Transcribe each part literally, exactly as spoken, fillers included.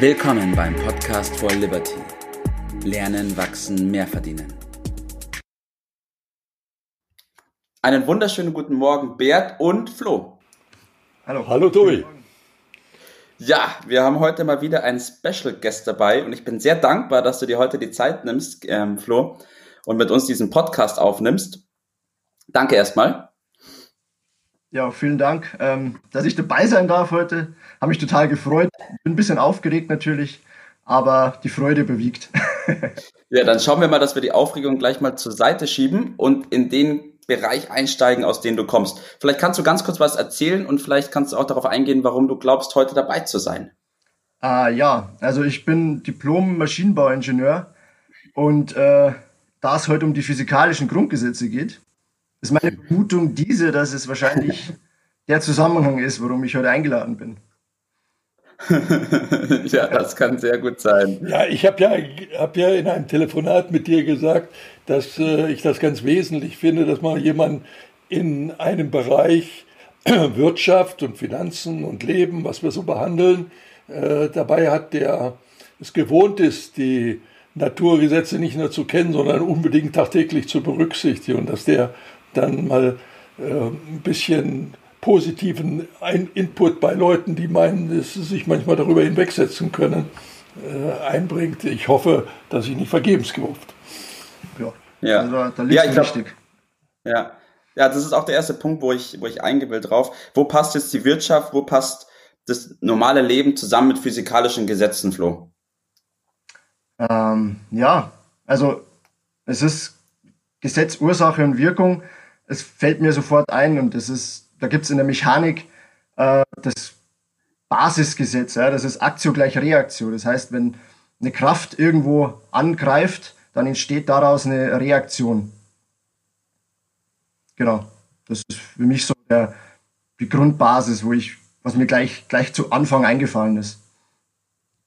Willkommen beim Podcast for Liberty. Lernen, wachsen, mehr verdienen. Einen wunderschönen guten Morgen, Bert und Flo. Hallo. Hallo, Tobi. Ja, wir haben heute mal wieder einen Special Guest dabei und ich bin sehr dankbar, dass du dir heute die Zeit nimmst, ähm, Flo, und mit uns diesen Podcast aufnimmst. Danke erstmal. Ja, vielen Dank, ähm, dass ich dabei sein darf heute. Habe mich total gefreut. Bin ein bisschen aufgeregt natürlich, aber die Freude bewegt. Ja, dann schauen wir mal, dass wir die Aufregung gleich mal zur Seite schieben und in den Bereich einsteigen, aus dem du kommst. Vielleicht kannst du ganz kurz was erzählen und vielleicht kannst du auch darauf eingehen, warum du glaubst, heute dabei zu sein. Ah ja, also ich bin Diplom-Maschinenbauingenieur und äh, da es heute um die physikalischen Grundgesetze geht, ist meine Vermutung diese, dass es wahrscheinlich der Zusammenhang ist, warum ich heute eingeladen bin. Ja, das kann sehr gut sein. Ja, ich habe ja, hab ja in einem Telefonat mit dir gesagt, dass äh, ich das ganz wesentlich finde, dass man jemanden in einem Bereich Wirtschaft und Finanzen und Leben, was wir so behandeln, äh, dabei hat, der es gewohnt ist, die Naturgesetze nicht nur zu kennen, sondern unbedingt tagtäglich zu berücksichtigen und dass der dann mal äh, ein bisschen positiven ein Input bei Leuten, die meinen, dass sie sich manchmal darüber hinwegsetzen können, äh, einbringt. Ich hoffe, dass ich nicht vergebens geruft. Ja, ja. Also da, da liegt es richtig. Ja. ja, das ist auch der erste Punkt, wo ich, wo ich eingehe drauf. Wo passt jetzt die Wirtschaft, wo passt das normale Leben zusammen mit physikalischen Gesetzen, Flo? Ähm, ja, also es ist Gesetz, Ursache und Wirkung. Es fällt mir sofort ein und das ist Da gibt es in der Mechanik äh, das Basisgesetz, ja, das ist Aktio gleich Reaktio. Das heißt, wenn eine Kraft irgendwo angreift, dann entsteht daraus eine Reaktion. Genau, das ist für mich so der, die Grundbasis, wo ich, was mir gleich, gleich zu Anfang eingefallen ist.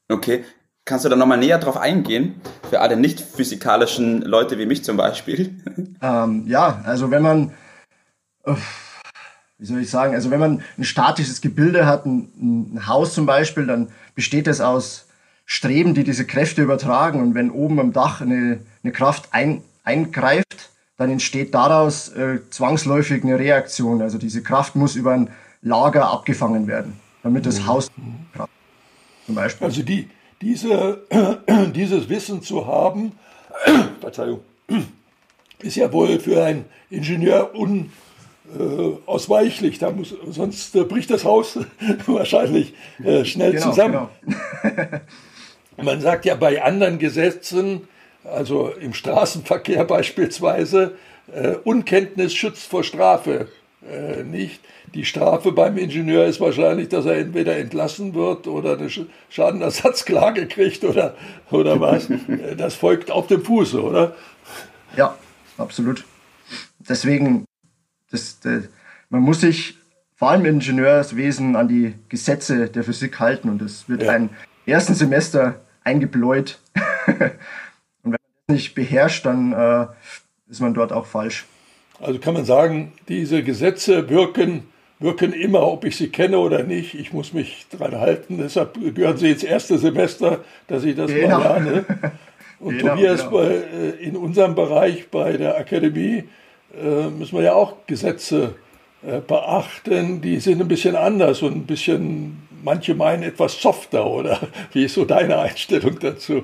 Okay, kannst du da nochmal näher drauf eingehen, für alle nicht physikalischen Leute wie mich zum Beispiel? Ähm, ja, also wenn man... Äh, Wie soll ich sagen? Also wenn man ein statisches Gebilde hat, ein, ein Haus zum Beispiel, dann besteht es aus Streben, die diese Kräfte übertragen. Und wenn oben am Dach eine, eine Kraft ein, eingreift, dann entsteht daraus äh, zwangsläufig eine Reaktion. Also diese Kraft muss über ein Lager abgefangen werden, damit das Haus zum Beispiel. Also die, diese, dieses Wissen zu haben, Verzeihung, ist ja wohl für einen Ingenieur un Äh, ausweichlich, da muss, sonst äh, bricht das Haus wahrscheinlich äh, schnell genau, zusammen. Genau. Man sagt ja bei anderen Gesetzen, also im Straßenverkehr beispielsweise, äh, Unkenntnis schützt vor Strafe äh, nicht. Die Strafe beim Ingenieur ist wahrscheinlich, dass er entweder entlassen wird oder eine Sch- Schadenersatzklage kriegt oder, oder was. Das folgt auf dem Fuße, oder? Ja, absolut. Deswegen Das, das, man muss sich vor allem im Ingenieurswesen an die Gesetze der Physik halten und das wird ja. Im ersten Semester eingebläut. Und wenn man das nicht beherrscht, dann äh, ist man dort auch falsch. Also kann man sagen, diese Gesetze wirken, wirken immer, ob ich sie kenne oder nicht. Ich muss mich dran halten, deshalb gehören sie ins erste Semester, dass ich das genau. mal lerne. Und genau, Tobias, genau. Bei, in unserem Bereich bei der Akademie, müssen wir ja auch Gesetze äh, beachten, die sind ein bisschen anders und ein bisschen, manche meinen etwas softer, oder? Wie ist so deine Einstellung dazu?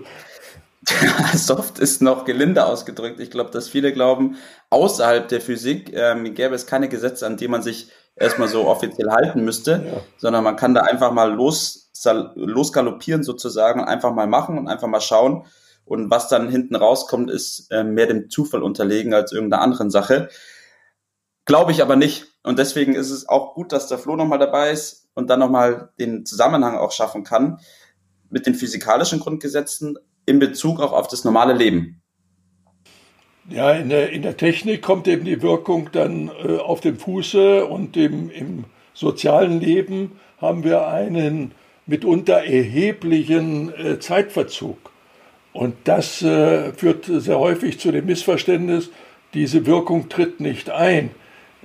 Soft ist noch gelinde ausgedrückt. Ich glaube, dass viele glauben, außerhalb der Physik ähm, gäbe es keine Gesetze, an die man sich erstmal so offiziell halten müsste, ja. sondern man kann da einfach mal los, sal- losgaloppieren sozusagen, einfach mal machen und einfach mal schauen. Und was dann hinten rauskommt, ist äh, mehr dem Zufall unterlegen als irgendeiner anderen Sache. Glaube ich aber nicht. Und deswegen ist es auch gut, dass der Flo nochmal dabei ist und dann nochmal den Zusammenhang auch schaffen kann mit den physikalischen Grundgesetzen in Bezug auch auf das normale Leben. Ja, in der, in der Technik kommt eben die Wirkung dann äh, auf dem Fuße und dem, im sozialen Leben haben wir einen mitunter erheblichen äh, Zeitverzug. Und das äh, führt sehr häufig zu dem Missverständnis, diese Wirkung tritt nicht ein.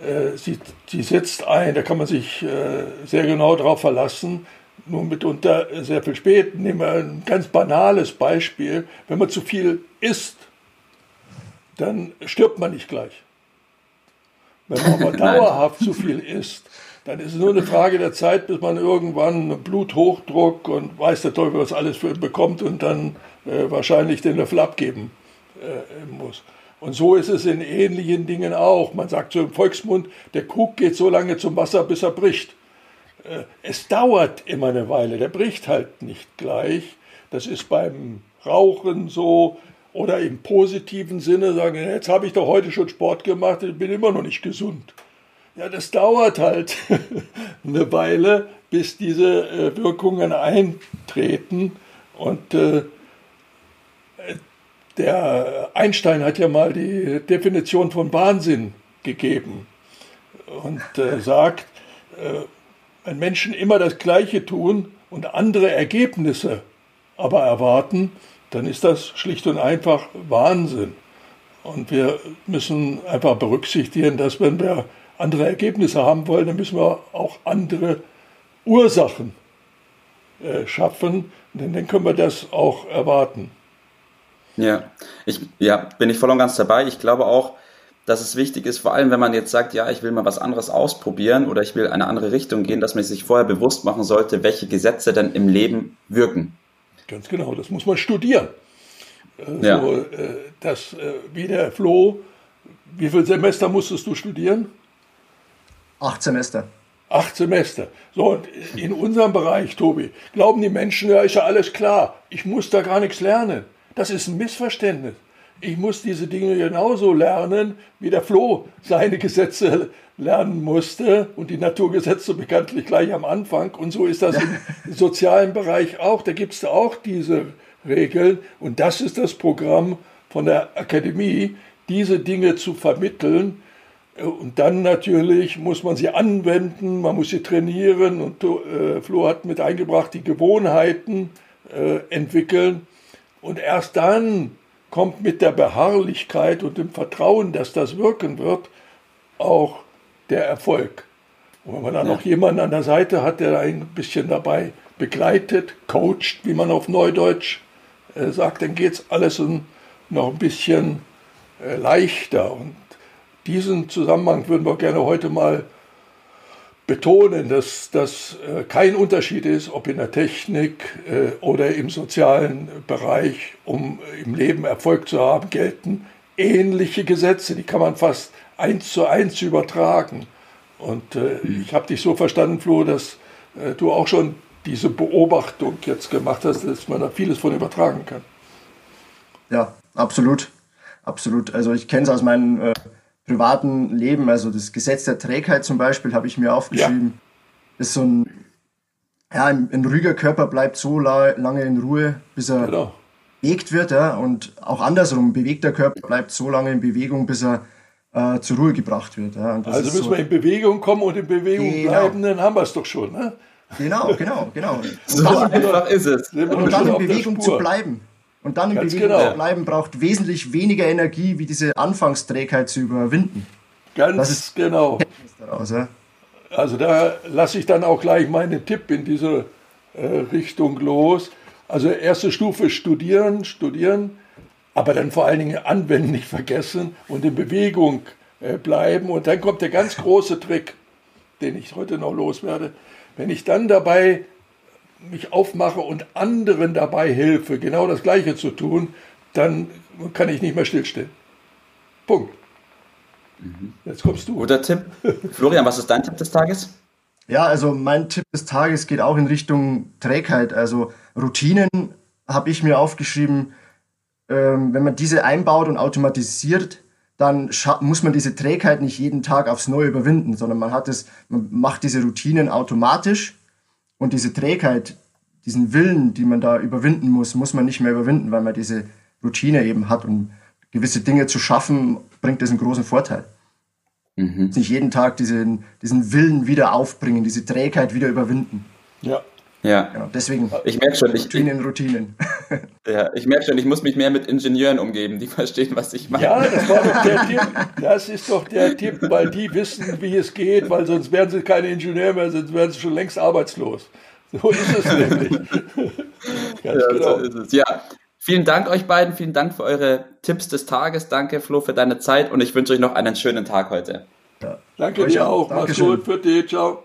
Äh, sie, sie setzt ein, da kann man sich äh, sehr genau darauf verlassen, nur mitunter sehr viel spät. Nehmen wir ein ganz banales Beispiel. Wenn man zu viel isst, dann stirbt man nicht gleich. Wenn man aber dauerhaft zu viel isst, dann ist es nur eine Frage der Zeit, bis man irgendwann einen Bluthochdruck und weiß der Teufel, was alles für ihn bekommt und dann äh, wahrscheinlich den Löffel abgeben äh, muss. Und so ist es in ähnlichen Dingen auch. Man sagt so im Volksmund, der Krug geht so lange zum Wasser, bis er bricht. Äh, es dauert immer eine Weile, der bricht halt nicht gleich. Das ist beim Rauchen so. Oder im positiven Sinne sagen, jetzt habe ich doch heute schon Sport gemacht, ich bin immer noch nicht gesund. Ja, das dauert halt eine Weile, bis diese Wirkungen eintreten. Und äh, der Einstein hat ja mal die Definition von Wahnsinn gegeben und äh, sagt, äh, wenn Menschen immer das Gleiche tun und andere Ergebnisse aber erwarten, dann ist das schlicht und einfach Wahnsinn. Und wir müssen einfach berücksichtigen, dass wenn wir andere Ergebnisse haben wollen, dann müssen wir auch andere Ursachen äh, schaffen, denn dann können wir das auch erwarten. Ja, ich, ja, bin ich voll und ganz dabei. Ich glaube auch, dass es wichtig ist, vor allem wenn man jetzt sagt, ja, ich will mal was anderes ausprobieren oder ich will eine andere Richtung gehen, dass man sich vorher bewusst machen sollte, welche Gesetze dann im Leben wirken. Ganz genau, das muss man studieren. Also, ja. äh, das, äh, wie der Flo, wie viel Semester musstest du studieren? Acht Semester. Acht Semester. So, und in unserem Bereich, Tobi, glauben die Menschen, ja, ist ja alles klar, ich muss da gar nichts lernen. Das ist ein Missverständnis. Ich muss diese Dinge genauso lernen, wie der Flo seine Gesetze lernen musste und die Naturgesetze bekanntlich gleich am Anfang. Und so ist das im sozialen Bereich auch. Da gibt es auch diese Regeln. Und das ist das Programm von der Akademie, diese Dinge zu vermitteln. Und dann natürlich muss man sie anwenden, man muss sie trainieren. Und äh, Flo hat mit eingebracht, die Gewohnheiten äh, entwickeln. Und erst dann kommt mit der Beharrlichkeit und dem Vertrauen, dass das wirken wird, auch der Erfolg. Und wenn man dann ja. noch jemanden an der Seite hat, der ein bisschen dabei begleitet, coacht, wie man auf Neudeutsch äh, sagt, dann geht es alles ein, noch ein bisschen äh, leichter. Und diesen Zusammenhang würden wir gerne heute mal betonen, dass das äh, kein Unterschied ist, ob in der Technik äh, oder im sozialen Bereich, um im Leben Erfolg zu haben, gelten ähnliche Gesetze. Die kann man fast eins zu eins übertragen. Und äh, ich habe dich so verstanden, Flo, dass äh, du auch schon diese Beobachtung jetzt gemacht hast, dass man da vieles von übertragen kann. Ja, absolut. Absolut. Also ich kenne es aus meinen äh, privaten Leben. Also das Gesetz der Trägheit zum Beispiel habe ich mir aufgeschrieben. Ja. Ist so ein, ja, ein, ein ruhiger Körper bleibt so la- lange in Ruhe, bis er genau. bewegt wird. Ja? Und auch andersrum, ein bewegter Körper bleibt so lange in Bewegung, bis er Äh, zur Ruhe gebracht wird. Ja. Und das also müssen so wir in Bewegung kommen und in Bewegung genau. bleiben, dann haben wir es doch schon. Ne? Genau, genau, genau. Und so dann einfach ist es. Und dann in Bewegung zu bleiben. Und dann in Ganz Bewegung genau. zu bleiben, braucht wesentlich weniger Energie, wie diese Anfangsträgheit zu überwinden. Ganz das ist genau. Daraus, ja? Also da lasse ich dann auch gleich meinen Tipp in diese äh, Richtung los. Also erste Stufe studieren, studieren. Aber dann vor allen Dingen anwenden, nicht vergessen und in Bewegung äh, bleiben. Und dann kommt der ganz große Trick, den ich heute noch loswerde. Wenn ich dann dabei mich aufmache und anderen dabei helfe, genau das Gleiche zu tun, dann kann ich nicht mehr stillstehen. Punkt. Mhm. Jetzt kommst du. Guter Tipp. Florian, was ist dein Tipp des Tages? Ja, also mein Tipp des Tages geht auch in Richtung Trägheit. Also Routinen habe ich mir aufgeschrieben. Wenn man diese einbaut und automatisiert, dann scha- muss man diese Trägheit nicht jeden Tag aufs Neue überwinden, sondern man hat es, man macht diese Routinen automatisch und diese Trägheit, diesen Willen, die man da überwinden muss, muss man nicht mehr überwinden, weil man diese Routine eben hat. Und gewisse Dinge zu schaffen, bringt das einen großen Vorteil. Mhm. Nicht jeden Tag diesen, diesen Willen wieder aufbringen, diese Trägheit wieder überwinden. Ja. Ja, genau, deswegen. Ich merke schon, ich, Routinen, Routinen. Ja, ich merke schon, ich muss mich mehr mit Ingenieuren umgeben, die verstehen, was ich mache. Ja, das war doch der Tipp. Das ist doch der Tipp, weil die wissen, wie es geht, weil sonst wären sie keine Ingenieure mehr, sonst wären sie schon längst arbeitslos. So ist es nämlich. Ganz ja, genau. So ist es. Ja. Vielen Dank euch beiden, vielen Dank für eure Tipps des Tages. Danke, Flo, für deine Zeit und ich wünsche euch noch einen schönen Tag heute. Ja. Danke euch dir auch. Mach's gut für dich. Ciao.